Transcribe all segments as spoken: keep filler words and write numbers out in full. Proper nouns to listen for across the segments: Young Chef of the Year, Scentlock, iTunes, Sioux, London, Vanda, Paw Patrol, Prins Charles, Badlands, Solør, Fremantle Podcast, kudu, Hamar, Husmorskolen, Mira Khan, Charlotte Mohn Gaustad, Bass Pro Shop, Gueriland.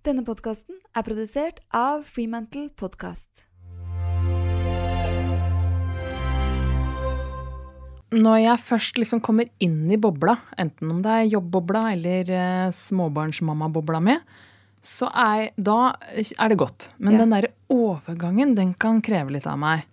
Denne podcasten er produsert av Fremantle Podcast. Når jeg først liksom kommer inn i bobla, enten om det er jobbbobla eller eh, småbarnsmamma-bobla med, så er, da er det godt. Men ja. Den der overgangen, den kan kreve litt av meg.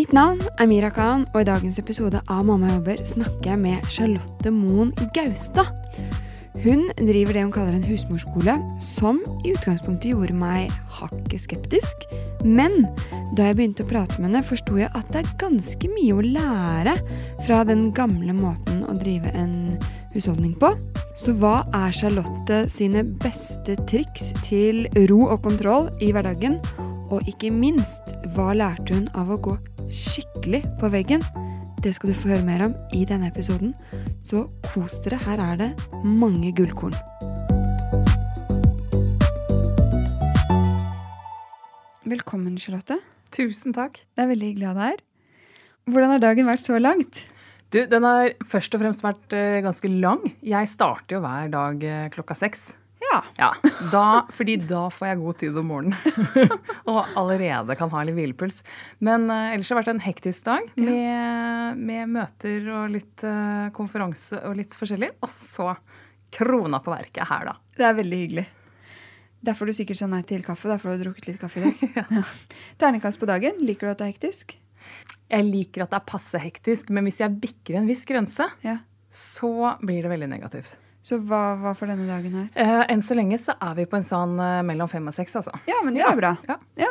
Mitt navn er Mira Khan, og I dagens episode av Mamma Jobber snakker jeg med Charlotte Mohn Gaustad. Hun driver det hun kaller en husmorskole, som I utgangspunktet gjorde meg hakket skeptisk. Men da jeg begynte å prate med henne, forstod jeg at det er ganske mye å lære fra den gamle måten å drive en husholdning på. Så hva er Charlotte sine beste triks til ro og kontroll I hverdagen? Og ikke minst, hva lærte hun av å gå skikkelig på veggen? Det skal du få høre mer om I denne episoden. Så kos dere, her er det mange gullkorn. Velkommen, Charlotte. Tusen takk. Jeg er veldig glad her. Hvordan har dagen vært så langt? Du, den har først og fremst vært ganske lang. Jeg starter jo hver dag klokka seks. Ja. Ja, da, fordi da får jeg god tid om morgenen, og allerede kan ha litt hvilepuls. Men uh, ellers har det vært en hektisk dag med, med møter og litt uh, konferanse og litt forskjellig, og så krona på verket her da. Det er veldig hyggelig. Derfor du sikkert sa nei til kaffe, derfor du har drukket litt kaffe I dag. Ja. Ja. Ternekast på dagen, liker du at det er hektisk? Jeg liker at det er passe hektisk, men hvis jeg bikker en viss grense, ja. Så blir det veldig negativt. Så hva, hva for denne dagen her? Eh, enn så lenge så er vi på en sånn eh, mellom fem og seks, altså. Ja, men det ja. Er bra. Ja. Ja.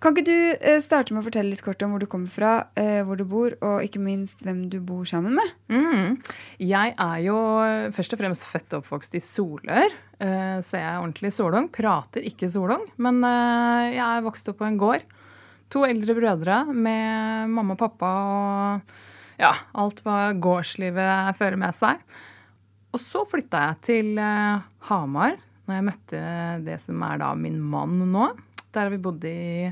Kan ikke du eh, starte med å fortelle litt kort om hvor du kommer fra, eh, hvor du bor, og ikke minst hvem du bor sammen med? Mm. Jeg er jo først og fremst født og oppvokst I Solør, eh, så jeg er ordentlig solung. Prater ikke solung, men eh, jeg er vokst opp på en gård. To eldre brødre med mamma og pappa, og ja, alt hva gårdslivet fører med seg. Og så flyttet jeg til uh, Hamar, når jeg møtte det som er da min mann nå. Der har vi bodd I,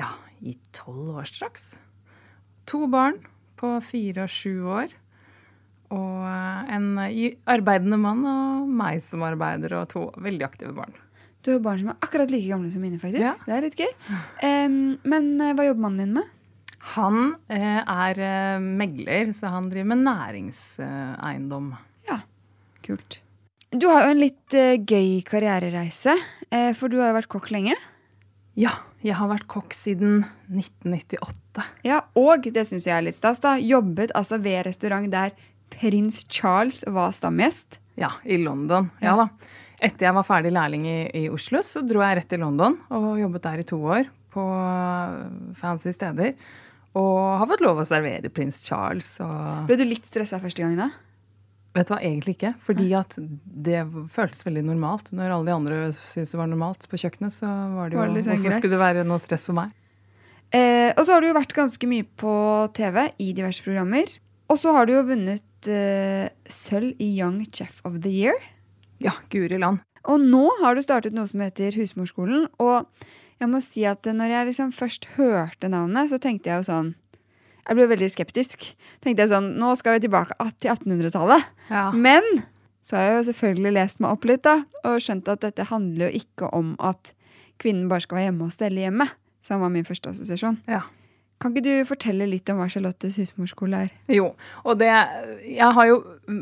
ja, I tolv år straks. To barn på fire og sju år. Og en uh, arbeidende mann og meg som arbeider og to veldig aktive barn. Du har barn som er akkurat like gamle som mine faktisk. Ja. Det er litt gøy. Um, men uh, hva jobber mannen din med? Han uh, er uh, megler, så han driver med næringseiendom. Uh, Kult. Du har jo en litt uh, gøy karrierereise, eh, for du har jo vært kokk lenge. Ja, jeg har vært kokk siden nitten nittiåtte. Ja, og det synes jeg er litt stas da. Jobbet altså ved restaurant der Prins Charles var stamgjest. Ja, I London. Ja. Ja da. Etter jeg var ferdig lærling I, I Oslo, så dro jeg rett til London og jobbet der I to år på fancy steder. Og har fått lov å servere Prins Charles. Og... Ble du litt stresset første gangen da? Vet du hva, egentlig ikke, fordi at det føltes veldig normalt. Når alle de andre synes det var normalt på kjøkkenet, så var det jo, var det hvorfor greit? Skulle det være noe stress for meg? Eh, og så har du jo vært ganske mye på TV I diverse programmer, og så har du jo vunnet eh, sølv I Young Chef of the Year. Ja, Gueriland. Og nå har du startet noe som heter Husmorskolen, og jeg må si at når jeg liksom først hørte navnet, så tenkte jeg jo sånn, Jeg ble veldig skeptisk. Tenkte jeg sånn, nå skal vi tilbake til attenhundretallet. Ja. Men så har jeg jo selvfølgelig lest meg opp litt da, og skjønt at dette handler jo ikke om at kvinnen bare skal være hjemme og stelle hjemme, som var min første assosiasjon. Ja. Kan ikke du fortelle litt om hva Charlottes husmorskole er? Jo, og det, jeg har jo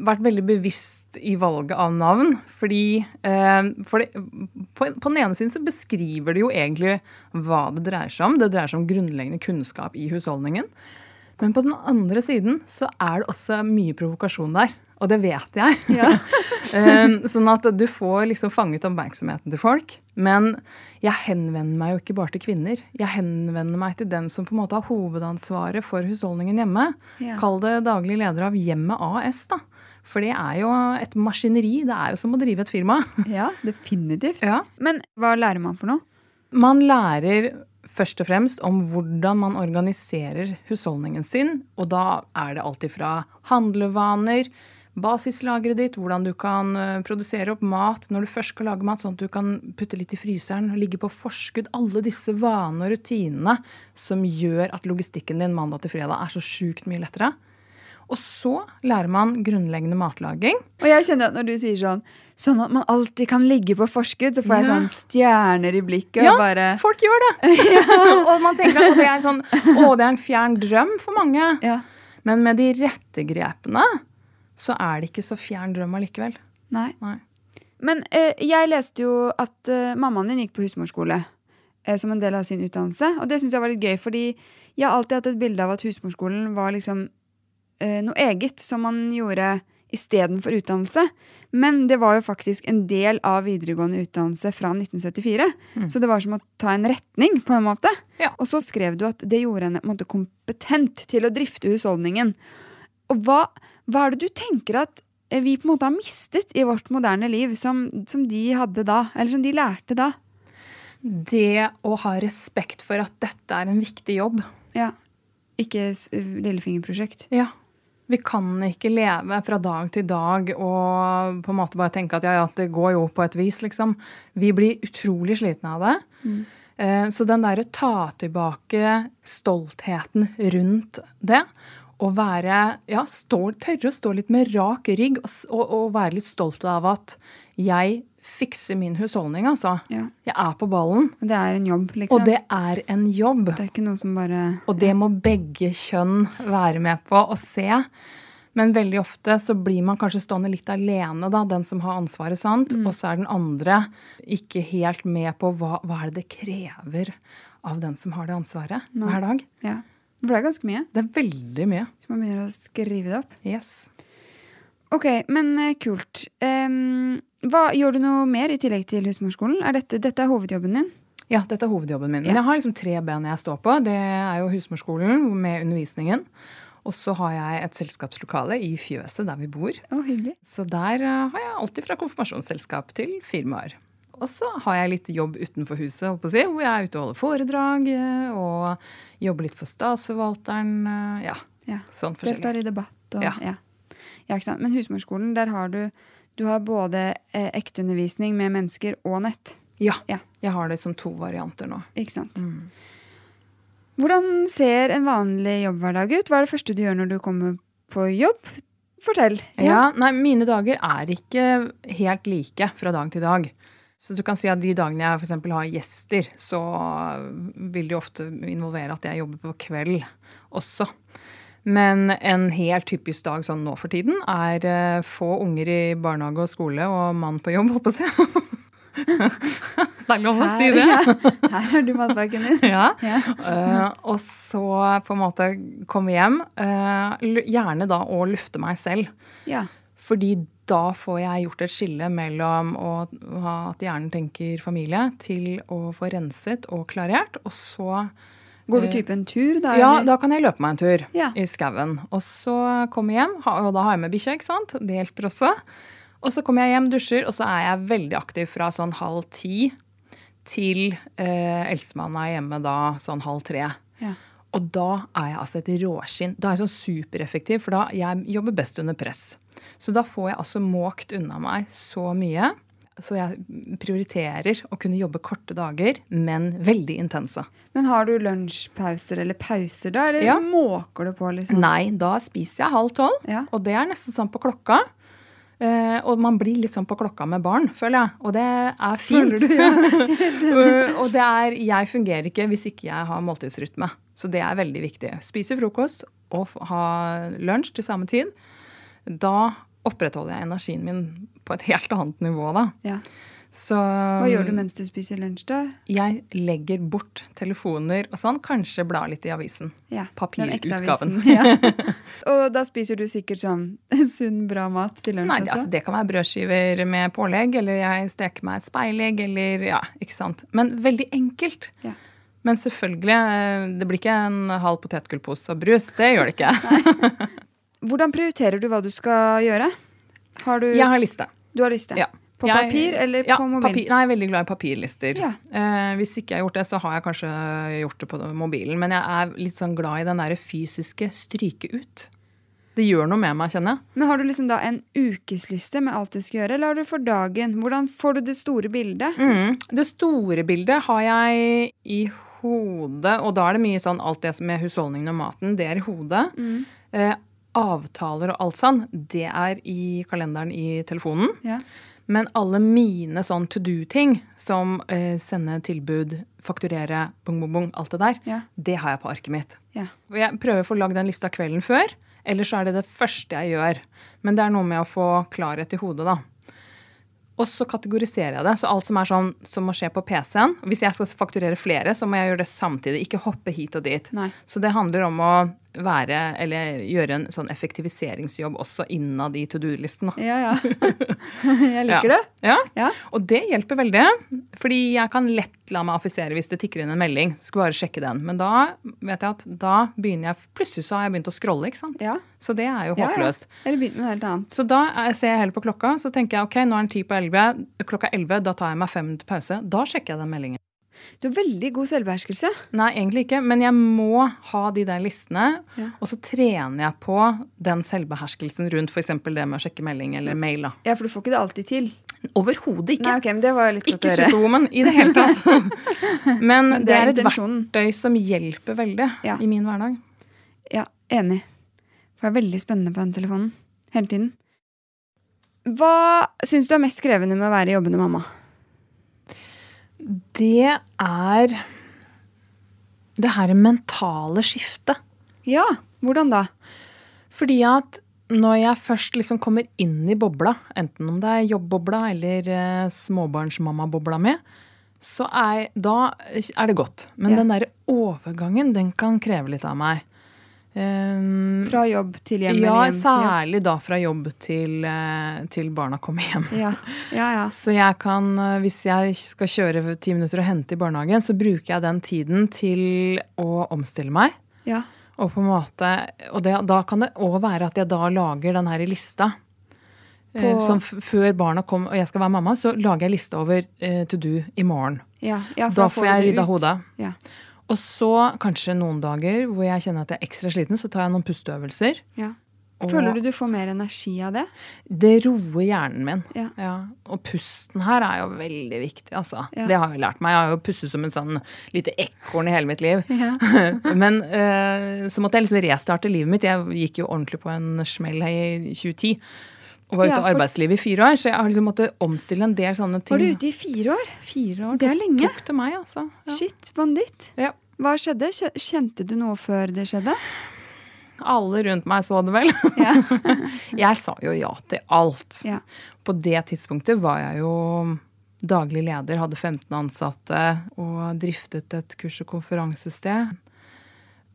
vært veldig bevisst I valget av navn, fordi eh, for det, på, på den ene siden så beskriver det jo egentlig hva det dreier seg om. Det dreier seg om grunnleggende kunnskap I husholdningen. Men på den andre siden så er det også mye provokasjon der, og det vet jeg. Ja. sånn at du får liksom fanget oppmerksomheten til folk, men jeg henvender meg jo ikke bare til kvinner. Jeg henvender meg til dem som på en måte har hovedansvaret for husholdningen hjemme. Ja. Kall det daglig leder av Hjemmet AS da, for det er jo et maskineri, det er jo som å drive et firma. Ja, definitivt. Ja. Men hva lærer man for noe? Man lærer... Først og fremst om hvordan man organiserer husholdningen sin, og da er det alt ifra handlevaner, basislageret ditt, hvordan du kan produsere opp mat når du først skal lage mat, sånn at du kan putte litt i fryseren og ligge på forskudd. Alle disse vanene og rutinene som gjør at logistikken din mandag til fredag er så sykt mye lettere. Og så lærer man grunnleggende matlaging. Og jeg kjenner at når du sier sånn, sånn at man alltid kan ligge på forskudd, så får jeg sånn stjerner i blikket. Ja, bare... folk gjør det. Og man tenker at det er, sånn, å, det er en fjern drøm for mange. Ja. Men med de rette grepene, så er det ikke så fjern drøm allikevel. Nei. Nei. Men eh, jeg leste jo at eh, mammaen din gikk på husmorskole eh, som en del av sin utdannelse. Og det synes jeg var litt gøy, fordi jeg har alltid hatt et bilde av at husmorskolen var liksom noe eget som man gjorde I stedet for utdannelse, men det var jo faktisk en del av videregående utdannelse fra nitten syttifire, mm. så det var som å ta en retning på en måte. Ja. Og så skrev du at det gjorde henne på en måte kompetent til å drifte husholdningen. Og hva, hva er det du tenker at vi på en måte har mistet I vårt moderne liv som, som de hadde da, eller som de lærte da? Det å ha respekt for at dette er en viktig jobb. Ja, ikke lillefingerprosjekt. Ja. Vi kan ikke leve fra dag til dag og på en måte bare tenke at ja, ja, det går jo på et vis, liksom. Vi blir utrolig slitne av det. Mm. Så den der å ta tilbake stoltheten rundt det, og være, ja, stå, tørre å stå litt med rak rygg og, og, og være litt stolt av at jeg fikser min husholdning, altså. Ja. Jeg er på ballen. Og det er en jobb, liksom. Og det er en jobb. Det er ikke noe som bare... Og det må begge kjønn være med på og se. Men veldig ofte så blir man kanskje stående litt alene, da, den som har ansvaret, sant? Mm. Og så er den andre ikke helt med på hva, hva er det det krever av den som har det ansvaret Nei. Hver dag. Ja. For det er ganske mye. Det er veldig mye. Så man begynner å skrive det opp. Yes. Ok, men uh, kult. Um, hva, gjør du noe mer I tillegg til husmorskolen? Er dette, dette er hovedjobben din? Ja, dette er hovedjobben min. Ja. Jeg har liksom tre ben jeg står på. Det er jo husmorskolen med undervisningen. Og så har jeg et selskapslokale I fjøset der vi bor. Å, hyggelig. Så der uh, har jeg alltid fra konfirmasjonsselskap til firmaer. Og så har jeg litt jobb utenfor huset, holdt på å si, hvor jeg er ute og holder foredrag, og jobber litt for statsforvalteren, ja, ja. Sånn forskjellig. Deltar I debatt og, ja. Ja. Ja, ikke sant? Men husmorskolen, der har du, du har både eh, ekteundervisning med mennesker og nett. Ja, ja, jeg har det som to varianter nå. Ikke sant? Mm. Hvordan ser en vanlig jobbhverdag ut? Hva er det første du gjør når du kommer på jobb? Fortell. Ja, ja nei, mine dager er ikke helt like fra dag til dag. Så du kan si at de dagene jeg for eksempel har gjester, så vil det ofte involvere at jeg jobber på kveld også. Men en helt typisk dag sånn nå for tiden er få unger I barnehage og skole og mann på jobb, holdt på å si. Det er lov å si det. Ja. Her er du matbakken din. Ja, ja. Uh, og så på en måte komme hjem, uh, gjerne da å lufte meg selv. Ja. Fordi da får jeg gjort et skille mellom å ha at hjernen tenker familie til å få renset og klarert, og så... Går du type en tur da? Ja, eller? Da kan jeg løpe meg en tur ja. I skaven. Og så kommer jeg hjem, og da har jeg med bikkje, ikke sant? Det hjelper også. Og så kommer jeg hjem, dusjer, og så er jeg veldig aktiv fra sånn halv ti til eh, eldstemann er hjemme da sånn halv tre. Ja. Og da er jeg altså et råskinn. Da er jeg sånn supereffektiv, for da jeg jobber best under press. Så da får jeg altså måkt unna meg så mye, så jeg prioriterer å kunne jobbe korte dager, men veldig intense. Men har du lunsjpauser eller pauser da, eller ja. Måker du på liksom? Nei, da spiser jeg halv tolv, ja. Og det er nesten sånn på klokka. Eh, og man blir litt sånn på klokka med barn, føler jeg. Og det er fint. Du, ja. og det er, jeg fungerer ikke hvis ikke jeg har måltidsrytme. Så det er veldig viktig. Spise frokost og ha lunsj til samme tid. Da opprettholder jeg energien min på et helt annet nivå da. Ja. Så, hva gjør du mens du spiser lunsj da? Jeg legger bort telefoner og sånn, kanskje blar litt I avisen. Ja, papirutgaven. Ja. Og da spiser du sikkert sånn sunn, bra mat til lunsj Nei, også? Nei, altså, det kan være brødskiver med pålegg, eller jeg steker meg et speilegg, eller ja, ikke sant. Men veldig enkelt. Ja. Men selvfølgelig, det blir ikke en halv potetgullpose og brus, det gjør det ikke. Hvordan prioriterer du hva du skal gjøre? Har du... Jeg har liste. Du har liste? Ja. På jeg, papir eller ja, på mobil? Papir, nei, jeg er veldig glad I papirlister. Ja. Eh, hvis ikke jeg har gjort det, så har jeg kanskje gjort det på mobilen. Men jeg er litt sånn glad I den der fysiske stryke ut. Det gjør noe med meg, kjenner jeg. Men har du liksom da en ukesliste med alt du skal gjøre, eller har du for dagen? Hvordan får du det store bildet? Mm. Det store bildet har jeg i hodet, og da er det mye sånn, alt det som er husholdningen og maten, det er i hodet. Mm. Eh, avtaler og alt sånn, det er i kalenderen i telefonen. Ja. Men alle mine sånn to-do-ting, som eh, sende tilbud, fakturere, bong, bong, bong, alt det der, ja. Det har jeg på arket mitt. Ja. Jeg prøver å få lagd den lista kvelden før, eller så er det det første jeg gjør. Men det er noe med å få klarhet i hodet, da. Og så kategoriserer jeg det. Så alt som er sånn, som må skje på P C-en, hvis jeg skal fakturere flere, så må jeg gjøre det samtidig, ikke hoppe hit og dit. Nei. Så det handler om å være, eller gjøre en sånn effektiviseringsjobb også innad i to-do-listen. Ja, ja. Jeg liker ja. Det. Ja. Ja, og det hjelper veldig, fordi jeg kan lett la meg affisere hvis det tikker inn en melding. Skal bare sjekke den. Men da vet jeg at da begynner jeg, plutselig så har jeg begynt å scrolle, ikke sant? Ja. Så det er jo håpløst. Ja, ja. Eller begynt noe helt annet. Så da ser jeg heller på klokka, så tenker jeg, ok, nå er den ti på elleve, klokka elleve, da tar jeg meg fem til pause. Da sjekker jeg den meldingen. Du har veldig god selvbeherskelse. Nei, egentlig ikke, men jeg må ha de der listene, ja. Og så trener jeg på den selvbeherskelsen rundt for eksempel det med å sjekke melding eller mail. Da. Ja, for du får ikke det alltid til. Overhovedet ikke. Nei, ok, men det var litt godt å høre. Ikke symptomen i det hele tatt. men, men det, det er et verktøy som hjelper veldig ja. I min hverdag. Ja, enig. For det er veldig spennende på den telefonen, hele tiden. Hva synes du er mest krevende med å være i jobbende mamma? Det er det her mentale skiftet. Ja, hvordan da? Fordi at når jeg først liksom kommer inn i bobla, enten om det er jobbbobla eller småbarnsmamma-bobla mi, så er, da er det godt. Men ja. Den der overgangen, den kan kreve litt av meg. Um, fra jobb til hjem, ja, hjem til jobb. Ja, særlig da fra jobb til, til barna kommer hjem. Ja. Ja, ja. Så jeg kan, hvis jeg skal kjøre ti minutter og hente i barnehagen, så bruker jeg den tiden til å omstille meg. Ja. Og på en måte, og det, da kan det også være at jeg da lager den her i lista. På... Som før barna kom, og jeg skal være mamma, så lager jeg lista over uh, to do i morgen. Ja, ja, da får jeg rydda hodet. Ja. Og så kanskje noen dager hvor jeg kjenner at jeg er ekstra sliten, så tar jeg noen pusteøvelser. Ja. Føler du du får mer energi av det? Det roer hjernen min. Ja. Ja. Og pusten her er jo veldig viktig, altså. Ja. Det har jeg lært meg. Jeg har jo pustet som en sånn lite ekorn i hele mitt liv. Ja. Men uh, så måtte jeg liksom restarte livet mitt. Jeg gikk jo ordentlig på en smell her i tjue ti. Og var ute av ja, for... arbeidslivet i fire år, så jeg har liksom måttet omstille en del sånne ting. Var du ute i fire år? Fire år. Det er lenge. Tok til meg, altså. Ja. Shit, banditt. Ja. Hva skjedde? Kjente du noe før det skjedde? Alle rundt meg så det vel. Ja. Jeg sa jo ja til alt. Ja. På det tidspunktet var jeg jo daglig leder, hadde femten ansatte og driftet et kurs- og konferansested.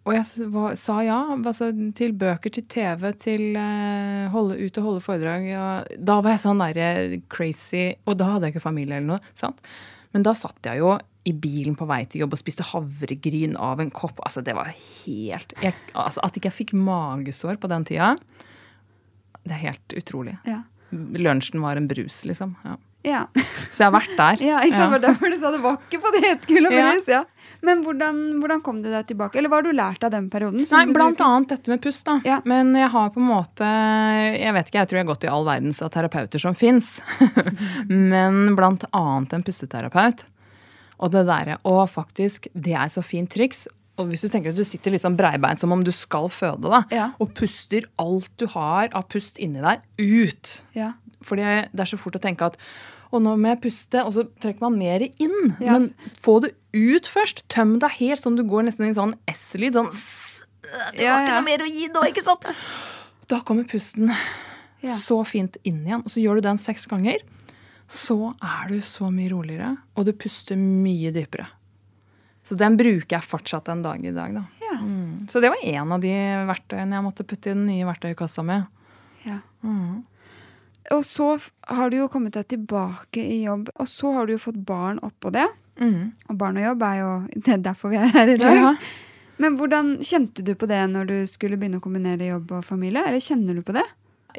Og jeg var, sa ja altså, til bøker, til T V, til uh, holde ut og holde foredrag. Og da var jeg sånn der crazy, og da hadde jeg ikke familie eller noe, sant? Men da satt jeg jo i bilen på vei til jobb og spiste havregryn av en kopp. Altså, det var helt... Jeg, altså, at ikke jeg fikk magesår på den tida, det er helt utrolig. Ja. Lunsjen var en brus, liksom, ja. Ja. Så jeg har vært der. Ja, ikke sant? Ja. Derfor du sa det var ikke på det et kilometer. Ja. Men hvordan, hvordan kom du deg tilbake? Eller hva har du lært av den perioden? Nei, blant annet dette med pust da. Ja. Men jeg har på en måte, jeg vet ikke, jeg tror jeg har gått i all verdens av terapeuter som finnes. Men blant annet en pusteterapeut. Og det der, og faktisk, det er så fint triks. Og hvis du tenker at du sitter litt sånn breibeint som om du skal føde da, ja. Og puster alt du har av pust inni deg ut. Ja. Fordi det er så fort å tenke at og nå må jeg puste, og så trekker man mer inn. Ja. Men få det ut først. Tøm deg helt sånn du går nesten i en sånn S-lyd. Sånn, det var ikke ja, ja. Noe mer å gi nå, ikke sant? Da kommer pusten ja. Så fint inn igjen. Og så gjør du den seks ganger. Så er du så mye roligere, og du puster mye dypere. Så den bruker jeg fortsatt en dag i dag, da. Ja. Mm. Så det var en av de verktøyene jeg måtte putte i den nye verktøykassa med. Ja. Mm. Og så har du jo kommet deg tilbake i jobb, og så har du jo fått barn oppå det. Mm. Og barn og jobb er jo, det er derfor vi er her i dag. Ja. Men hvordan kjente du på det når du skulle begynne å kombinere jobb og familie? Eller kjenner du på det?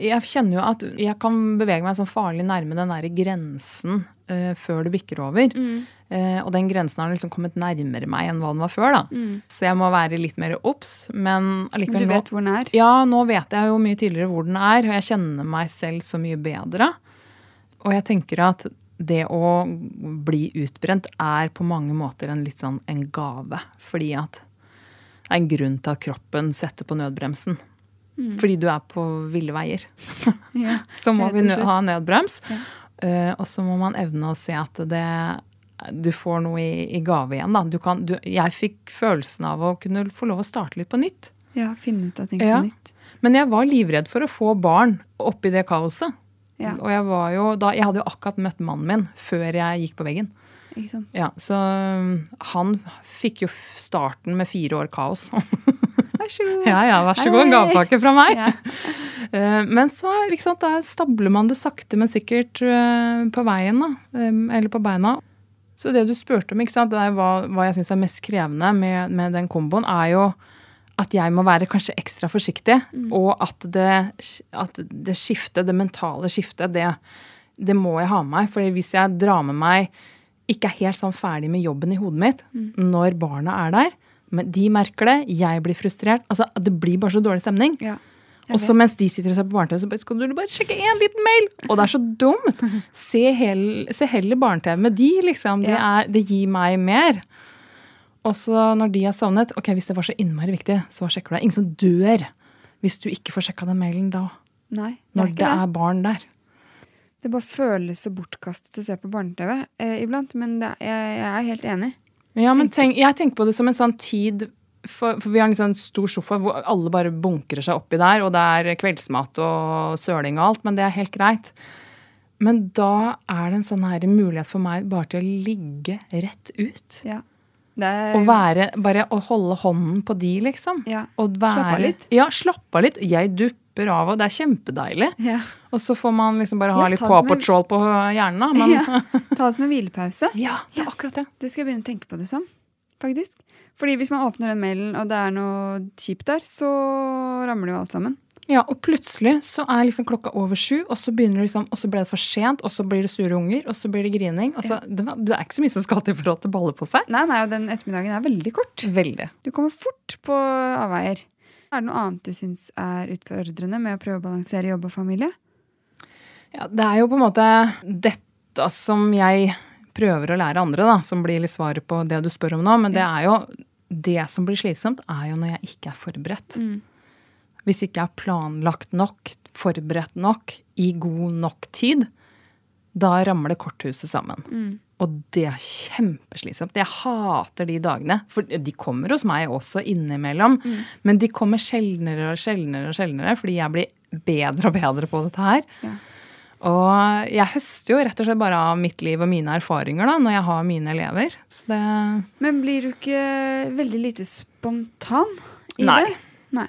Jeg kjenner jo at jeg kan bevege meg sånn farlig nærme den der grensen eh, før det bikker over. Mm. Eh, og den grensen har liksom kommet nærmere meg enn hva den var før, da. Mm. Så jeg må være litt mer opps, men allikevel nå... Du vet hvor den er? Ja, nå vet jeg jo mye tidligere hvor den er, og jeg kjenner meg selv så mye bedre. Og jeg tenker at det å bli utbrent er på mange måter en litt sånn en gave, fordi at det er en grunn til at kroppen setter på nødbremsen. Mm. Fordi du er på ville veier. Ja, så må vi nø- ha nødbrems. Ja. Uh, og så må man evne å se at det, du får noe i, i gave igjen. Da. Du kan, du, jeg fikk følelsen av å kunne få lov å starte litt på nytt. Ja, finne ut av ting ja. på nytt. Men jeg var livredd for å få barn oppi det kaoset. Ja. Og jeg var jo, da, jeg hadde jo akkurat møtt mannen min før jeg gikk på veggen. Ikke sant? Ja, så han fikk jo starten med fire år kaos. Varsågod. Ja, ja, varsågod, en gavepakke fra meg. Ja. Men så liksom, der stabler man det sakte, men sikkert på veien, da, eller på beina. Så det du spurte om, ikke sant, det er hva, hva jeg synes er mest krevende med, med den komboen, er jo at jeg må være kanskje ekstra forsiktig, mm. og at det, at det skiftet, det mentale skiftet, det, det må jeg ha med meg. For hvis jeg drar med meg, ikke er helt sånn ferdig med jobben i hodet mitt, mm. når barna er der, men de merker det, jeg blir frustrert. Altså, det blir bare så dårlig stemning. Ja, og så mens de sitter og ser på barne-tv, så bare, skal du bare sjekke en liten mail? Og det er så dumt. Se, hel, se heller barne-tv med de, liksom. Det, ja. er, det gir meg mer. Og så når de har savnet, ok, hvis det var så innmari viktig, så sjekker du deg. Ingen som dør hvis du ikke får sjekket den mailen da. Nei, det når det er det. Barn der. Det bare føles så bortkastet å se på barne-tv eh, iblant, men det, jeg, jeg er helt enig. Ja, men tenk, jeg tenker på det som en sånn tid, for, for vi har en sånn stor sofa hvor alle bare bunker seg oppi der, og det er kveldsmat og søling og alt, men det er helt greit. Men da er det en sånn her mulighet for meg bare til å ligge rett ut. Ja. Det er... Og være, bare å holde hånden på de, liksom. Ja, slappe litt. Ja, slappe litt. Jeg dupper av, og det er kjempedeilig. Ja. Og så får man liksom bare ha ja, litt Paw Patrol på hjernen, da. Men... Ja. Ta det som en hvilepause. Ja, det er akkurat det. Det skal jeg begynne å tenke på det som, faktisk. Fordi hvis man åpner den mailen, og det er noe kjipt der, så ramler det jo alt sammen. Ja, og plutselig så er liksom klokka over sju, og så begynner det liksom, og så blir det for sent, og så blir det sure unger, og så blir det grining, og så, ja. det, det er ikke så mye som skal til for at det baller på seg. Nei, nei, og den ettermiddagen er veldig kort. Veldig. Du kommer fort på avveier. Er det noe annet du synes er utfordrende med å prøve å balansere jobb og familie? Ja, det er jo på en måte dette som jeg prøver å lære andre, da, som blir litt svaret på det du spør om nå, men det er jo, det som blir slitsomt er jo når jeg ikke er forberedt. Mm. Hvis ikke jeg er planlagt nok, forberedt nok, i god nok tid, da rammer det korthuset sammen. Mm. Og det er kjempeslitsomt. Jeg hater de dagene, for de kommer hos meg også innimellom, mm. men de kommer sjeldnere og sjeldnere og sjeldnere, fordi jeg blir bedre og bedre på dette her. Ja. Og jeg høster jo rett og slett bare av mitt liv og mine erfaringer da, når jeg har mine elever. Så det... Men blir du ikke veldig lite spontan i Nei. Det? Nei.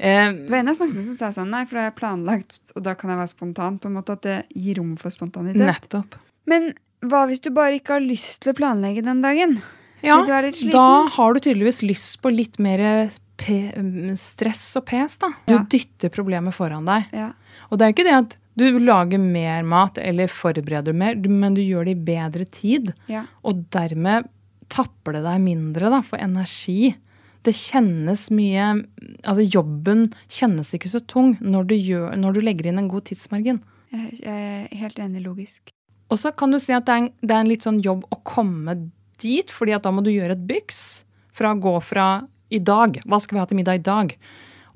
Det var en jeg snakket med som sa sånn, nei, for da er jeg planlagt, og da kan jeg være spontan, på en måte at det gir rom for spontanitet. Nettopp. Men hva hvis du bare ikke har lyst til å planlegge den dagen? Ja, du er litt sliten? Da har du tydeligvis lyst på litt mer pe- stress og pes, da. Du ja. Dytter problemet foran deg. Ja. Og det er ikke det at du lager mer mat eller forbereder mer, men du gjør det i bedre tid. Ja. Og dermed tapper det deg mindre da, for energi. Det kjennes mye, altså jobben kjennes ikke så tung når du, gjør, når du legger inn en god tidsmargin. Jeg er helt enig logisk. Og så kan du si at det er en, det er en litt sånn jobb å komme dit, fordi at da må du gjøre et byks fra å gå fra i dag, hva skal vi ha til middag i dag,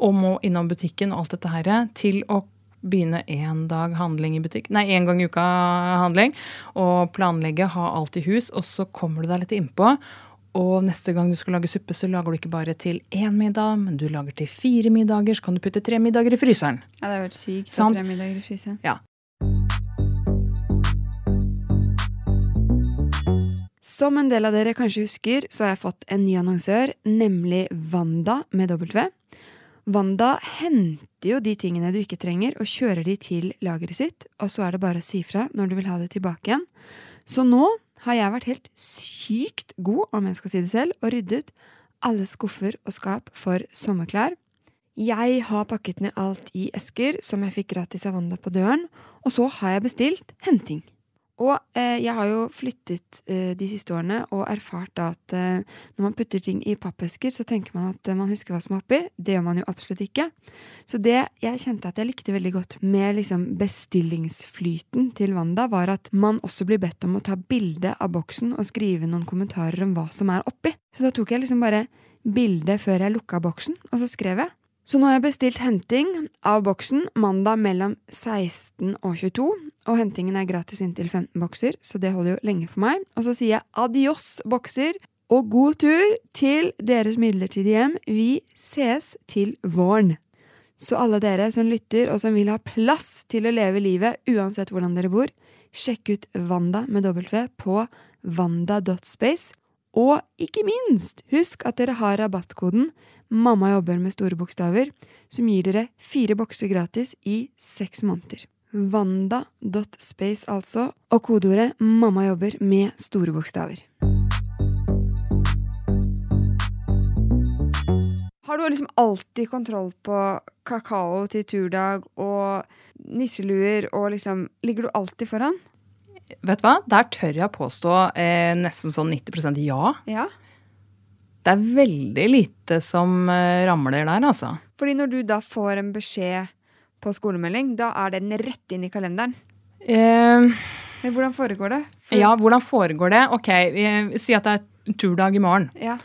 og må innom butikken og alt dette her, til å begynne en dag handling i butikk, nei, en gang i uka handling, og planlegge, ha alt i hus, og så kommer du deg litt innpå, og neste gang du skal lage suppe, så lager du ikke bare til en middag, men du lager til fire middager, så kan du putte tre middager i fryseren. Ja, det har vært sykt, så tre middager i fryseren. Ja. Som en del av dere kanskje husker, så har jeg fått en ny annonsør, nemlig Vanda med W. Vanda henter jo de tingene du ikke trenger, og kjører de til lageret sitt, og så er det bare å si fra når du vil ha det tilbake igjen. Så nå har jeg vært helt sykt god, om jeg skal si det selv, og ryddet alle skuffer og skap for sommerklær. Jeg har pakket ned alt i esker som jeg fikk gratis av Vanda på døren, og så har jeg bestilt henting. Og eh, jeg har jo flyttet eh, de siste årene og erfart da at eh, når man putter ting i pappesker så tenker man at eh, man husker hva som er oppi. Det gjør man jo absolutt ikke. Så det jeg kjente at jeg likte veldig godt med liksom, bestillingsflyten til Vanda var at man også blir bedt om å ta bilde av boksen og skrive noen kommentarer om hva som er oppi. Så da tok jeg liksom bare bilde før jeg lukket boksen, og så skrev jeg. Så nå har jeg bestilt henting av boksen mandag mellom seksten og tjueto, og hentingen er gratis inntil femten bokser, så det holder jo lenge for meg. Og så sier jeg adios bokser, og god tur til deres midlertidige hjem. Vi ses til våren. Så alle dere som lytter og som vil ha plass til å leve livet, uansett hvordan dere bor, sjekk ut Vanda med W på vanda dot space. Og ikke minst, husk at dere har rabattkoden Mamma jobber med store bokstaver, som gir dere fire bokser gratis i seks måneder. Vanda dot space altså, og kodeordet Mamma jobber med store bokstaver. Har du liksom alltid kontroll på kakao til turdag og nisseluer, og liksom, ligger du alltid foran? Vet du hva? Der tør jeg påstå eh, nesten sånn nitti prosent ja. Ja. Det er veldig lite som ramler der, altså. Fordi når du da får en beskjed på skolemelding, da er den rett inn i kalenderen. Eh, Men hvordan foregår det? For... Ja, hvordan foregår det? Ok, si at det er turdag i morgen. Ja.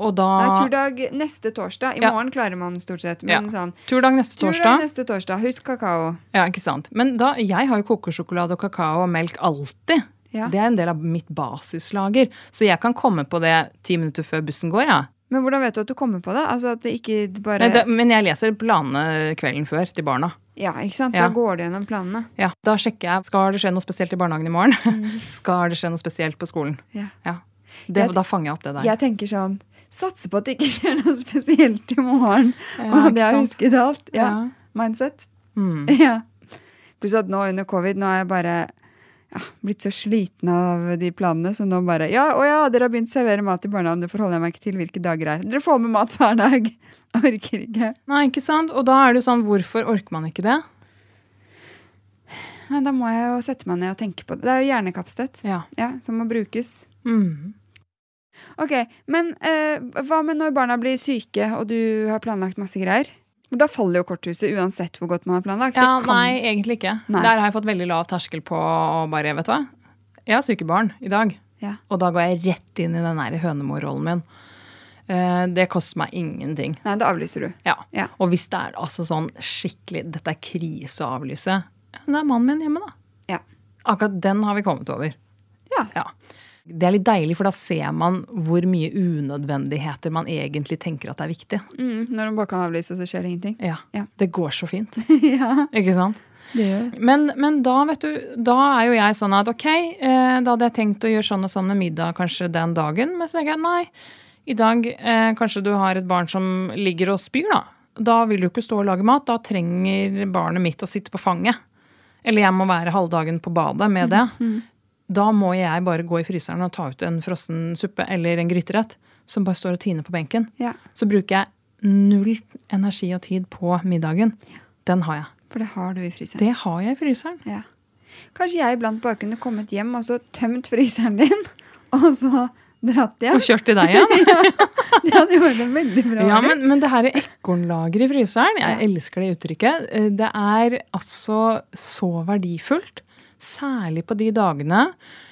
Og da... Det er turdag neste torsdag. I morgen ja. Klarer man stort sett. Men ja. Sånn, turdag neste torsdag. Turdag neste torsdag. Husk kakao. Ja, ikke sant. Men da, jeg har jo kokosjokolade og kakao og melk alltid. Ja. Det er en del av mitt basislager. Så jeg kan komme på det ti minutter før bussen går, ja. Men hvordan vet du at du kommer på det? Altså at det ikke bare... Nei, det, men jeg leser planene kvelden før til barna. Ja, ikke sant? Ja. Da går du gjennom planene. Ja, da sjekker jeg. Skal det skje noe spesielt i barnehagen i morgen? Mm. Skal det skje noe spesielt på skolen? Ja. Ja. Det, jeg, da fanger jeg opp det der. Jeg tenker sånn, satser på at det ikke skjer noe spesielt i morgen. Ja, og det har jeg husket alt. Ja. Ja. Mindset. Mm. Ja. Pluss at nå under covid, nå er jeg bare... Ja, blitt så sliten av de planene, så nå bare, ja, å ja, dere har begynt å servere mat i barnehagen, det forholder jeg meg ikke til hvilke dager er. Dere får med mat hver dag, orker ikke. Nei, ikke sant? Og da er det sånn, hvorfor orker man ikke det? Nei, da må jeg jo sette meg ned og tenke på det. Det er jo hjernekapasitet, ja. Ja, som må brukes. Mm. Ok, men eh, hva med når barna blir syke, og du har planlagt masse greier? Da faller jo korthuset uansett hvor godt man har planlagt. Ja, kan... nei, egentlig ikke. Nei. Der har jeg fått veldig lav terskel på å bare, vet du hva? Jeg har syke barn i dag. Ja. Og da går jeg rett inn i den der hønemorrollen min. Eh, det koster meg ingenting. Nei, det avlyser du. Ja. Ja, og hvis det er altså sånn skikkelig, dette er krise å avlyse, det er mannen min hjemme da. Ja. Akkurat den har vi kommet over. Ja. Ja. Det er litt deilig, for da ser man hvor mye unødvendigheter man egentlig tenker at er viktig. Mm, når man bare kan avlyse, så skjer det ingenting. Ja, ja. Det går så fint. Ja. Ikke sant? Det gjør. Men, men da, vet du, da er jo jeg sånn at, ok, eh, da hadde jeg tenkt å gjøre sånn og sånn med middag kanskje den dagen, men så tenker jeg, nei, i dag eh, kanskje du har et barn som ligger og spyr da. Da vil du ikke stå og lage mat, da trenger barnet mitt å sitte på fanget. Eller jeg må være halvdagen på badet med det. Mm, mm. Da må jeg bare gå i fryseren og ta ut en frossen suppe eller en gryterett som bare står og tiner på benken. Ja. Så bruker jeg null energi og tid på middagen. Ja. Den har jeg. For det har du i fryseren. Det har jeg i fryseren. Ja. Kanskje jeg iblant bare kunne kommet hjem og så tømt fryseren din, og så dratt hjem. Og kjørt til deg igjen. Ja. Det hadde jo vært veldig bra. Ja, men, men det her er ekornlager i fryseren. Jeg ja. Elsker det uttrykket. Det er altså så verdifullt. Særlig på de dagene,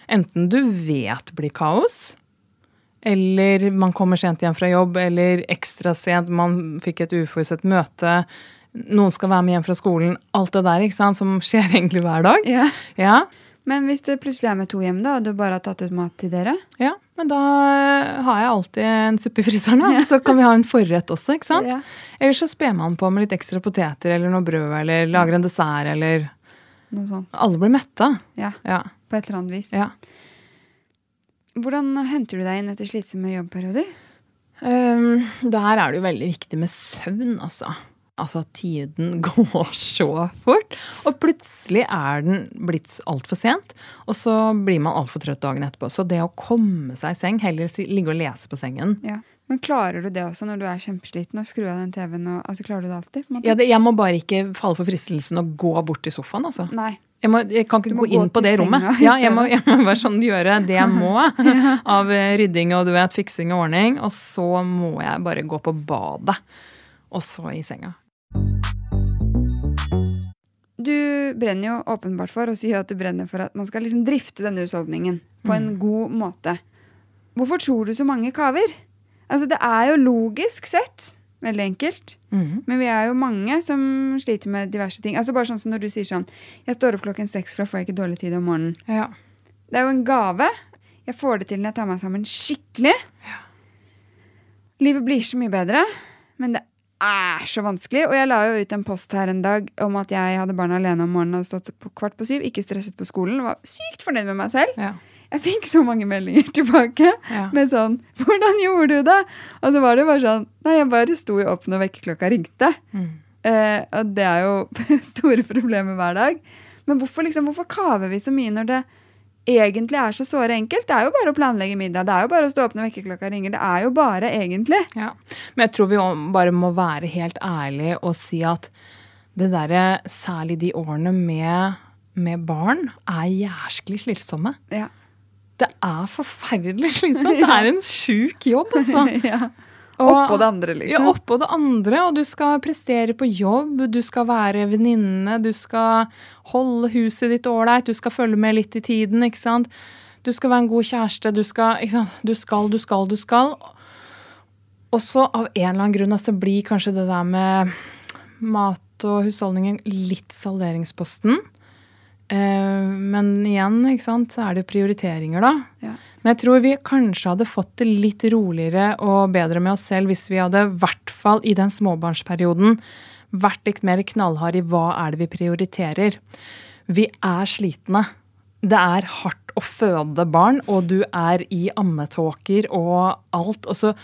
enten du vet blir kaos, eller man kommer sent hjem fra jobb, eller ekstra sent, man fikk et uforutsett møte, noen skal være med hjem fra skolen, alt det der, ikke sant, som skjer egentlig hver dag. Ja. Ja. Men hvis det plutselig er med to hjem da, og du bare har tatt ut mat til dere? Ja, men da har jeg alltid en suppe i fryseren, ja. Så kan vi ha en forrett også, ikke sant? Ja. Eller så sper man på med litt ekstra poteter, eller noe brød, eller lager en dessert, eller... Alle blir mette. Ja, ja, på et eller annet vis. Ja. Hvordan henter du deg inn etter slitsomme jobbperioder? Um, der er det jo veldig viktig med søvn, altså. Alltså tiden går så fort och plötsligt är er den blivit allt för sent och så blir man allt för trött dagen efterpå så det att komma sig I säng heller ligga och läsa på sängen. Ja. Men klarar du det också när du är er kämpesliten och skruva den TV:n och alltså klarar du det alltid? Ja, det, jag må bara inte falla för fristelsen och gå bort I soffan alltså. Nej. Jeg, må, jeg kan ikke gå, gå inn på det senga, rommet. Ja, jeg må, jeg må bare sånn gjøre det jeg må av rydding og du vet, fiksing og ordning, og så må jeg bare gå på badet, og så I senga. Du brenner jo åpenbart for å si at du brenner for at man skal liksom drifte denne husholdningen på en mm. god måte. Hvorfor tror du så mange kaver? Altså, det er jo logisk sett, veldig enkelt. Mm. Men vi er jo mange som sliter med diverse ting. Altså bare sånn som når du sier sånn, jeg står opp klokken seks for da får jeg ikke dårlig tid om morgenen. Ja. Det er jo en gave. Jeg får det til når jeg tar meg sammen skikkelig. Ja. Livet blir så mye bedre, men det er så vanskelig. Og jeg la jo ut en post her en dag om at jeg hadde barna alene om morgenen og stått på kvart på syv, ikke stresset på skolen, var sykt fornøyd med meg selv. Ja. Jeg fikk så mange meldinger tilbake ja. Med sånn, hvordan gjorde du det? Og så var det bare sånn, nei, jeg bare sto jo opp når vekkerklokka ringte. Mm. Eh, og det er jo store problemer hver dag. Men hvorfor, liksom, hvorfor kaver vi så mye når det egentlig er så såre enkelt? Det er jo bare å planlegge middag, det er jo bare å stå opp når vekkerklokka ringer, det er jo bare egentlig. Ja. Men jeg tror vi bare må være helt ærlige og si at det der, særlig de årene med, med barn, er jærskelig slitsomme. Ja. Det er forferdelig slitsomt. Det er en syk jobb, altså. Ja. Oppå det andre, liksom. Ja, oppå det andre, og du skal prestere på jobb, du skal være venninne, du skal holde huset ditt ålreit, du skal følge med litt I tiden, ikke sant? Du skal være en god kjæreste, du skal, ikke sant? Du skal, du skal, du skal. Og så av en eller annen grunn, altså, blir kanskje det der med mat og husholdningen litt salderingsposten. Men igjen, ikke sant, så er det prioriteringer da. Ja. Men jeg tror vi kanskje hadde fått det litt roligere og bedre med oss selv hvis vi hadde, I hvert fall I den småbarnsperioden, vært litt mer knallhard I hva er det vi prioriterer. Vi er slitne. Det er hardt å føde barn, og du er I ammetåker og alt, og så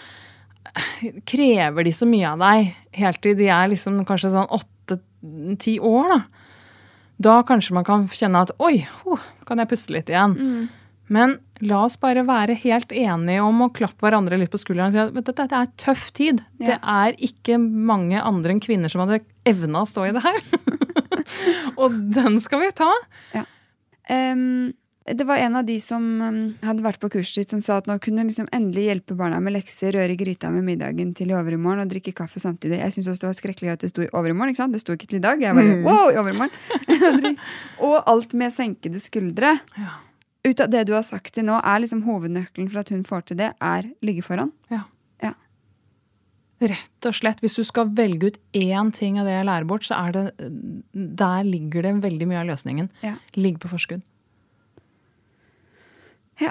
krever de så mye av deg, helt til de er liksom kanskje sånn åtte til ti år da. Da kanskje man kan kjenne at, oj, oh, kan jeg puste litt igjen. Mm. Men la oss bare være helt enige om å klappe hverandre litt på skulderen og si at dette er tøff tid. Ja. Det er ikke mange andre enn kvinner som hadde evnet å stå I det her. og den skal vi ta. Ja. Um, det var en av de som um, hadde vært på kurset ditt som sa at nå kunne liksom endelig hjelpe barna med lekser, røre I gryta med middagen til I overmorgen og drikke kaffe samtidig. Jeg synes også det var skrekkelig at det sto I overmorgen, ikke sant? Det sto ikke til I dag. Jeg var mm. wow, I overmorgen. og alt med senkede skuldre. Ja. Ut av det du har sagt til nå, er liksom hovednøkkelen for at hun får til det, er ligge foran. Ja. Ja. Rett og slett. Hvis du skal velge ut én ting av det jeg lærer bort, så er det, der ligger det veldig mye av løsningen. Ja. Ligg på forskudd. Ja.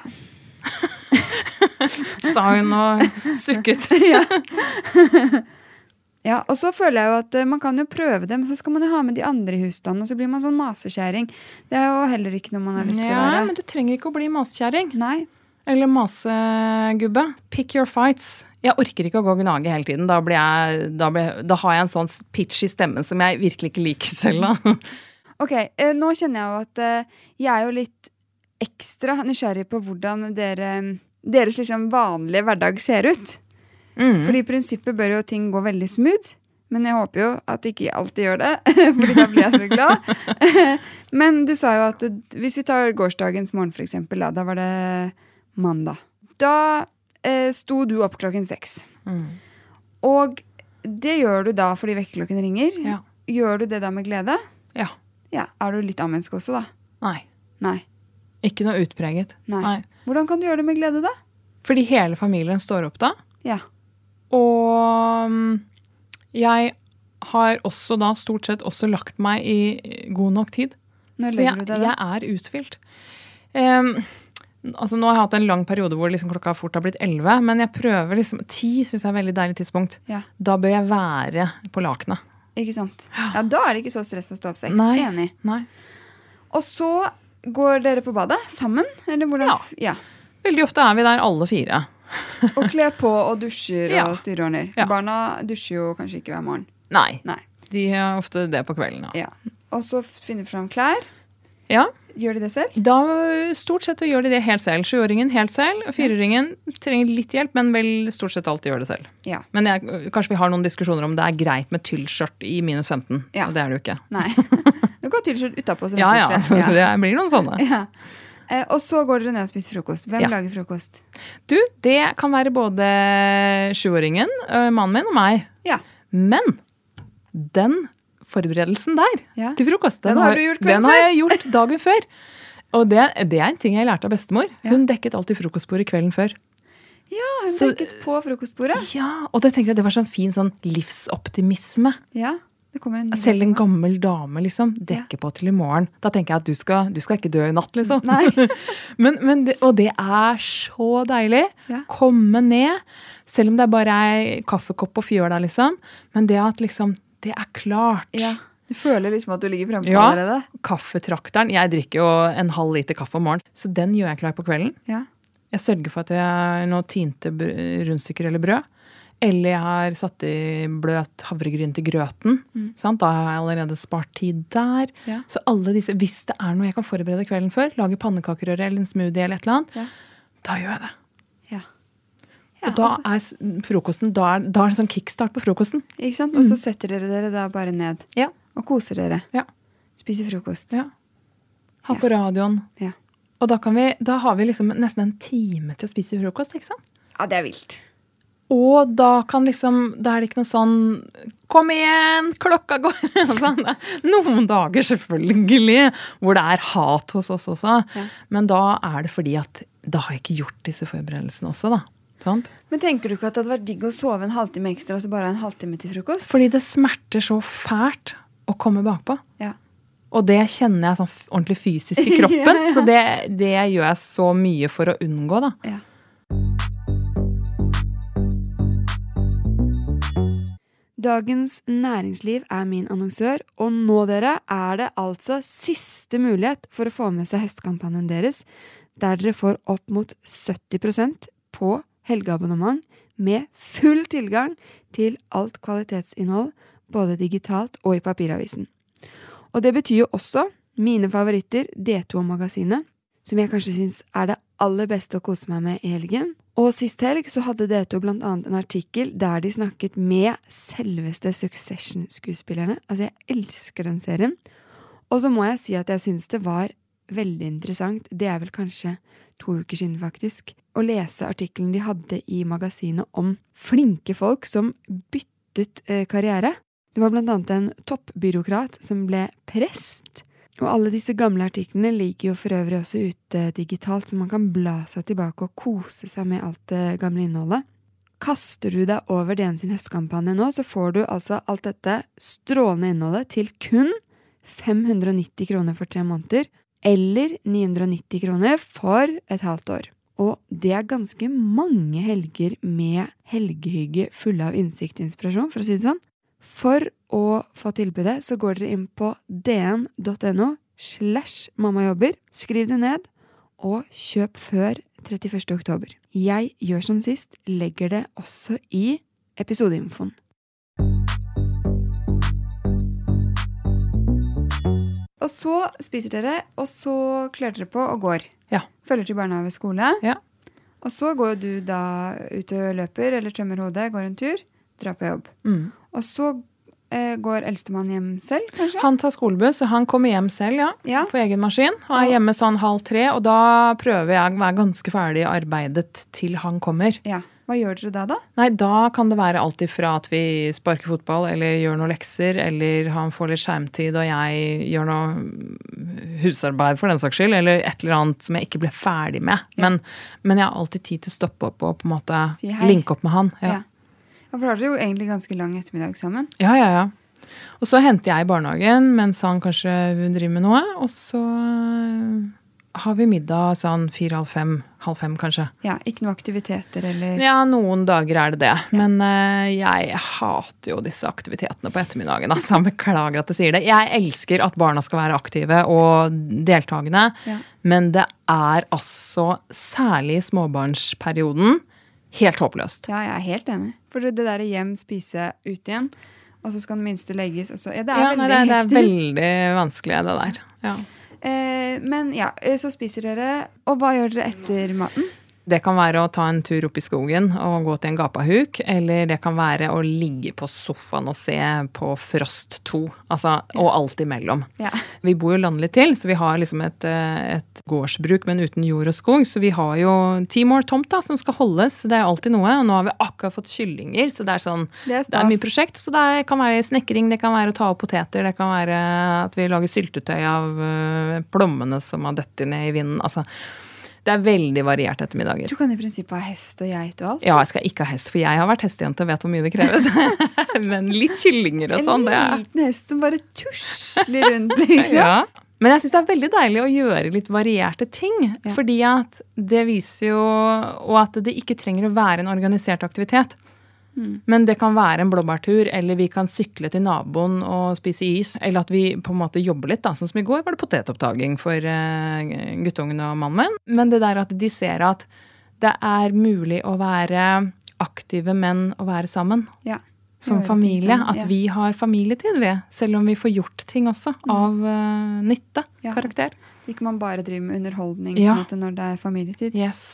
Sa hun og sukket. ja. Ja, og så føler jeg jo at man kan jo prøve det, men så skal man jo ha med de andre I husstanden, og så blir man sånn masekjæring. Det er jo heller ikke noe man har lyst til å være. Ja, men du trenger ikke å bli masekjæring. Nei. Eller masegubbe. Pick your fights. Jeg orker ikke å gå og gnage hele tiden. Da, blir jeg, da, blir, da har jeg en sånn pitch I stemmen som jeg virkelig ikke liker selv da. ok, eh, nå kjenner jeg jo at eh, jeg er jo litt ekstra nysgjerrig på hvordan dere, deres liksom vanlige hverdag ser ut. Mm. Fordi I prinsippet bør jo ting gå veldig smooth, men jeg håper jo at ikke jeg alltid gjør det, fordi da blir jeg så glad. men du sa jo at hvis vi tar gårsdagens morgen for eksempel, da, da var det mandag. Da eh, sto du opp klokken seks. Mm. Og det gjør du da fordi vekkeklokken ringer. Ja. Gjør du det da med glede? Ja. Ja. Er du litt ammensk også da? Nei. Nei. Ikke noe utpreget. Nei. Nei. Hvordan kan du gjøre det med glede da? Fordi hele familien står opp da. Ja. Og jeg har også da stort sett også lagt meg I god nok tid. Når legger du deg da? Så jeg, jeg er utfylt. Um, altså nå har jeg hatt en lang periode hvor liksom klokka fort har blitt elleve, men jeg prøver liksom, ti synes jeg er et veldig deilig tidspunkt. Ja. Da bør jeg være på lakene. Ikke sant? Ja, da er det ikke så stress å stå opp seks. Nei. Enig. Nei. Og så går dere på badet sammen? Eller hvordan? Ja. Ja. Veldig ofte er vi der alle fire. og kle på og dusjer og ja. Styrer ordner. Ja. Barna dusjer jo kanskje ikke hver morgen. Nei. Nei. de har ofte det på kvelden. Ja. Ja. Og så finner fram klær. Ja. Gjør de det selv? Da, stort sett gjør de det helt selv. Sjuåringen helt selv, og fireåringen trenger litt hjelp, men vel stort sett alltid gjør det selv. Ja. Men jeg, kanskje vi har noen diskusjoner om det er greit med tyllskjørt i minus femten, ja. Og det er det jo ikke. Nei, du kan ha tyllskjørt utenpå. Ja, ja, så, så det blir noen sånne. Ja. Eh, og så går dere ned og spiser frokost. Hvem ja. Lager frokost? Du, det kan være både sjuåringen, mannen min og meg. Ja. Men den forberedelsen der ja. Til frokost, den, den, har, har, gjort den har jeg gjort dagen før. Og det, det er en ting jeg lærte av bestemor. Hun ja. Dekket alltid frokostbordet kvelden før. Ja, hun så, dekket på frokostbordet. Ja, og det tenkte jeg det var sånn fin sånn livsoptimisme. Ja. En selv en gammel dame liksom dekker ja. På til i morgen. Da tenker jeg at du skal, du skal ikke dø i natt liksom. men, men det, og det er så deilig. Ja. Komme ned, selv om det er bare en kaffekopp og fjør der liksom. Men det at liksom, det er klart. Ja. Du føler liksom at du ligger fremme på ja. Allerede. Kaffetrakteren. Jeg drikker jo en halv liter kaffe om morgenen. Så den gjør jeg klar på kvelden. Ja. Jeg sørger for at jeg nå tinte rundstykker eller brød. Eller jeg har satt i bløt havregryn til grøten. Mm. Sant? Da har jeg allerede spart tid der. Ja. Så alle disse, hvis det er noe jeg kan forberede kvelden før, lage pannekakerøre eller en smoothie eller et eller annet, ja. Da gjør jeg det. Ja. Ja, og da altså. Er frokosten, da er, da er det sånn kickstart på frokosten. Ikke sant? Og så setter dere dere da bare ned. Ja. Og koser dere. Ja. Spiser frokost. Ja. Ha på ja. Radioen. Ja. Og da, kan vi, da har vi liksom nesten en time til å spise frokost, ikke sant? Ja, det er vilt. Og da kan liksom, da er det ikke noe sånn, kom igjen, klokka går, sånn. Noen dager selvfølgelig, hvor det er hat hos oss også. Ja. Men da er det fordi at, da har jeg ikke gjort disse forberedelsene også da. Sånt? Men tenker du ikke at det hadde vært digg å sove en halvtime ekstra, altså bare en halvtime til frokost? Fordi det smerter så fælt å komme bakpå. Ja. Og det kjenner jeg sånn ordentlig fysisk i kroppen, ja, ja. Så det, det gjør jeg så mye for å unngå da. Ja. Dagens Næringsliv er min annonsør, og nå dere er det altså siste mulighet for å få med seg høstkampanjen deres, der dere får opp mot sytti prosent på helgeabonnement med full tilgang til alt kvalitetsinnhold, både digitalt og i papiravisen. Og det betyr jo også mine favoritter, D to-magasinet, som jeg kanskje synes er det aller beste å kose meg med i helgen. Og sist helg så hadde D to blant annet en artikkel der de snakket med selveste Succession-skuespillerne. Altså, jeg elsker den serien. Og så må jeg si at jeg synes det var veldig interessant, det er vel kanskje to uker siden faktisk, å lese artikkelen de hadde i magasinet om flinke folk som byttet eh, karriere. Det var blant annet en toppbyråkrat som ble prest. Og alle disse gamle artiklene ligger jo for øvrig også ute digitalt, så man kan bla seg tilbake og kose seg med alt det gamle innholdet. Kaster du deg over D N sin høstkampanje nå, så får du altså alt dette strålende innholdet til kun fem hundre og nitti kroner for tre måneder, eller ni hundre og nitti kroner for et halvt år. Og det er ganske mange helger med helgehygge fulle av innsikt og inspirasjon, for å si det sånn. For å få tilbudet så går dere inn på d n punktum n o slash mammajobber, skriv det ned og kjøp før trettiførste oktober. Jeg gjør som sist, legger det også i episodeinfoen. Og så spiser dere, og så klør dere på og går. Ja. Følger til barnehage og skole. Ja. Og så går du da ut og løper eller tømmer hodet, går en tur, drar på jobb. Mm. Og så eh, går eldstemann hjem selv, kanskje? Han tar skolebuss, så han kommer hjem selv, ja, ja. På egen maskin. Han er hjemme sånn halv tre, og da prøver jeg å være ganske ferdig arbeidet til han kommer. Ja. Hva gjør dere da da? Nei, da kan det være alltid fra at vi sparker fotball, eller gjør noen lekser, eller han får litt skjermtid, og jeg gjør noe husarbeid for den saks skyld, eller et eller annet som jeg ikke ble ferdig med. Ja. Men, men jeg har alltid tid til å stoppe opp og på en måte si linke opp med han. Ja. Ja. Og for da er det jo egentlig ganske lang ettermiddag sammen. Ja, ja, ja. Og så henter jeg i barnehagen, mens han kanskje driver med noe. Og så har vi middag sånn fire, halv fem, halv fem kanskje. Ja, ikke noen aktiviteter eller? Ja, noen dager er det det. Ja. Men uh, jeg hater jo disse aktivitetene på ettermiddagen. Altså, jeg beklager at jeg sier det. Jeg elsker at barna skal være aktive og deltagende. Ja. Men det er altså, særlig i småbarnsperioden, helt håpløst. Ja, jeg er helt enig. For det der hjem, spise ut igjen, og så skal den minste legges. Og så, ja, det er ja, veldig nei, det, det er veldig vanskelig det der. Ja. Eh, men ja, så spiser dere, og hva gjør dere etter maten? Det kan være å ta en tur opp i skogen og gå til en gapahuk, eller det kan være å ligge på sofaen og se på Frost to, altså, ja. Og alt imellom. Ja. Vi bor jo landlig til, så vi har liksom et, et gårdsbruk, men uten jord og skog, så vi har jo ti mål tomt da, som skal holdes, det er alltid noe, og nå har vi akkurat fått kyllinger, så det er sånn, det er, det er mye prosjekt, så det kan være snekkering, det kan være å ta opp poteter, det kan være at vi lager syltetøy av plommene som har døtt ned i vinden, altså, det er veldig variert ettermiddager. Du kan i prinsippet ha hest og geit og alt? Ja, jeg skal ikke ha hest, for jeg har vært hestejente og vet hvor mye det kreves. Men litt kyllinger og sånn. En liten hest som bare tusler rundt, liksom. Ja. Men jeg synes det er veldig deilig å gjøre litt varierte ting, ja. Fordi at det viser jo, og at det ikke trenger å være en organisert aktivitet. Mm. Men det kan være en blåbærtur, eller vi kan sykle til naboen og spise is, eller at vi på en måte jobber litt da, sånn som i går var det potetopptaking for uh, guttungen og mannen, men det der at de ser at det er mulig å være aktive menn og være sammen ja. Som familie, at ja. Vi har familietid vi, selv om vi får gjort ting også mm. av uh, nytte, ja. Karakter. Ikke man bare driver med underholdning ja. Når det er familietid. Yes.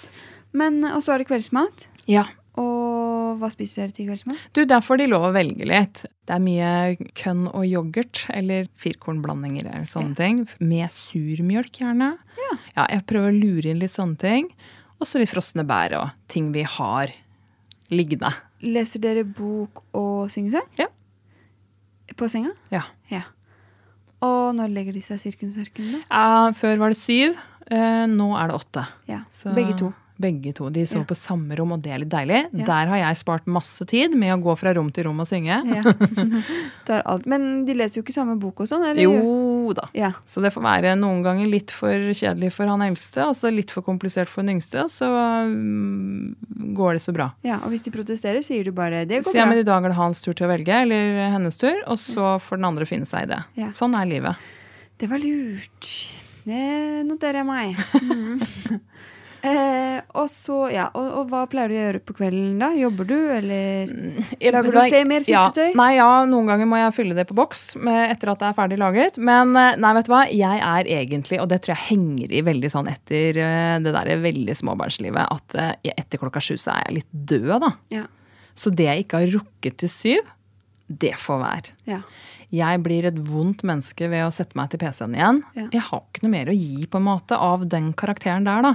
Men, og så er det kveldsmat. Ja. Og hva spiser dere til kveldsmat? Du, der får de lov å velge litt. Det er mye kønn og yoghurt, eller firkornblandinger eller sånne ja. Ting. Med surmjølk gjerne. Ja. Ja, jeg prøver å lure inn litt sånne ting. Og så litt frosne bær og ting vi har liggende. Leser dere bok og syngesang? Ja. På senga? Ja. Ja. Og når legger de seg cirkumsarkene da? Ja, før var det syv, nå er det åtte. Ja, så... begge to. Begge to, de sover ja. På samme rom, og det er litt deilig. Ja. Der har jeg spart masse tid med å gå fra rom til rom og synge. Ja. Det er alt. Men de leser jo ikke samme bok og sånn, eller? Jo da. Ja. Så det får være noen ganger litt for kjedelig for han eldste, og så litt for komplisert for den yngste, og så um, går det så bra. Ja, og hvis de protesterer, sier du bare, det går bra. Så ja, men i dag er det hans tur til å velge, eller hennes tur, og så får den andre finne seg i det. Ja. Sånn er livet. Det var lurt. Det noterer jeg meg. Mm. Eh, og så, ja, og, og hva pleier du å gjøre på kvelden da? Jobber du, eller lager du flere mer syltetøy? Ja, nei, ja, noen ganger må jeg fylle det på boks med, etter at det er ferdig lagret. Men nei, vet du hva? Jeg er egentlig, og det tror jeg henger i veldig sånn etter det der veldig småbarnslivet, at etter klokka sju så er jeg litt død da. Ja. Så det jeg ikke har rukket til syv, det får være. Ja. Jeg blir et vondt menneske ved å sette meg til P C-en igjen. Ja. Jeg har ikke noe mer å gi på en måte av den karakteren der da.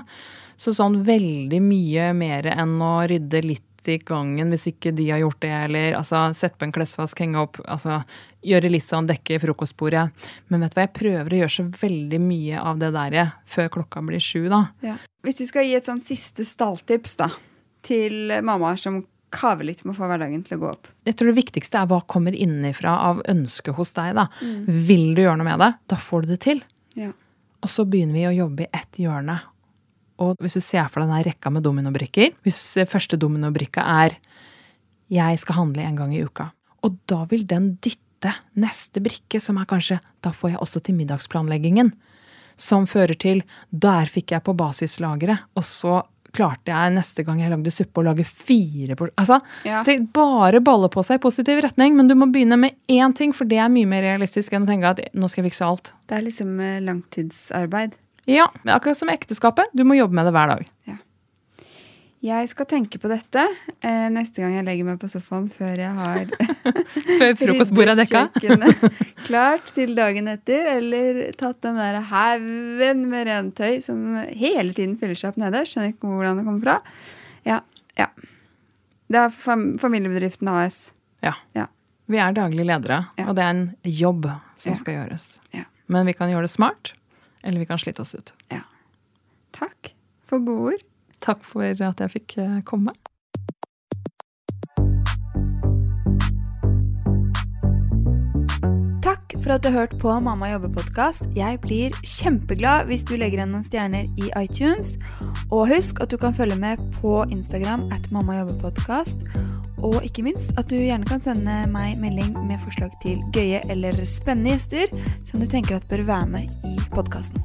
Så sånn veldig mye mer enn å rydde litt i gangen hvis ikke de har gjort det, eller altså, sette på en klesvask, henge opp, altså, gjøre litt sånn dekke i frokostbordet. Men vet du hva, jeg prøver å gjøre så veldig mye av det der før klokka blir sju da. Ja. Hvis du skal gi et sånn siste stalltips da, til mamma som kaver litt med å få hverdagen til å gå opp. Jeg tror det viktigste er hva kommer innifra av ønske hos deg da. Mm. Vil du gjøre noe med det, da får du det til. Ja. Og så begynner vi å jobbe i ett hjørne. Og hvis du ser for denne rekka med dominobrikker, hvis første dominobrikka er «Jeg skal handle en gang i uka», og da vil den dytte neste brikke, som er kanskje «Da får jeg også til middagsplanleggingen», som fører til «Der fikk jeg på basislagret», og så klarte jeg neste gang jeg lagde suppe og lage fire på... Altså, ja. Det bare baller på seg i positiv retning, men du må begynne med én ting, for det er mye mer realistisk enn å tenke at «Nå skal jeg fikse alt». Det er liksom langtidsarbeid. Ja, akkurat som ekteskapet. Du må jobbe med det hver dag. Ja. Jeg skal tenke på dette eh, neste gang jeg legger meg på sofaen før jeg har før frokostbordet er dekka. Klart til dagen etter, eller tatt den der haugen med rentøy som hele tiden fyller seg opp nede. Skjønner ikke hvordan det kommer fra. Ja, ja. Det er fam- familiebedriften A S. Ja. Ja. Vi er daglig ledere, ja. Og det er en jobb som ja. Skal gjøres. Ja. Men vi kan gjøre det smart. Eller vi kan slite oss ut. Ja. Takk for gode ord. Takk for at jeg fikk komme. Takk for at du hørte på Mamma Jobber-podcast. Jeg blir kjempeglad hvis du legger igjen noen stjerner i iTunes. Og husk at du kan følge med på Instagram at Mamma Jobber-podcast. Og ikke minst at du gjerne kan sende meg melding med forslag til gøye eller spennende gjester som du tenker at bør være med i podcasten.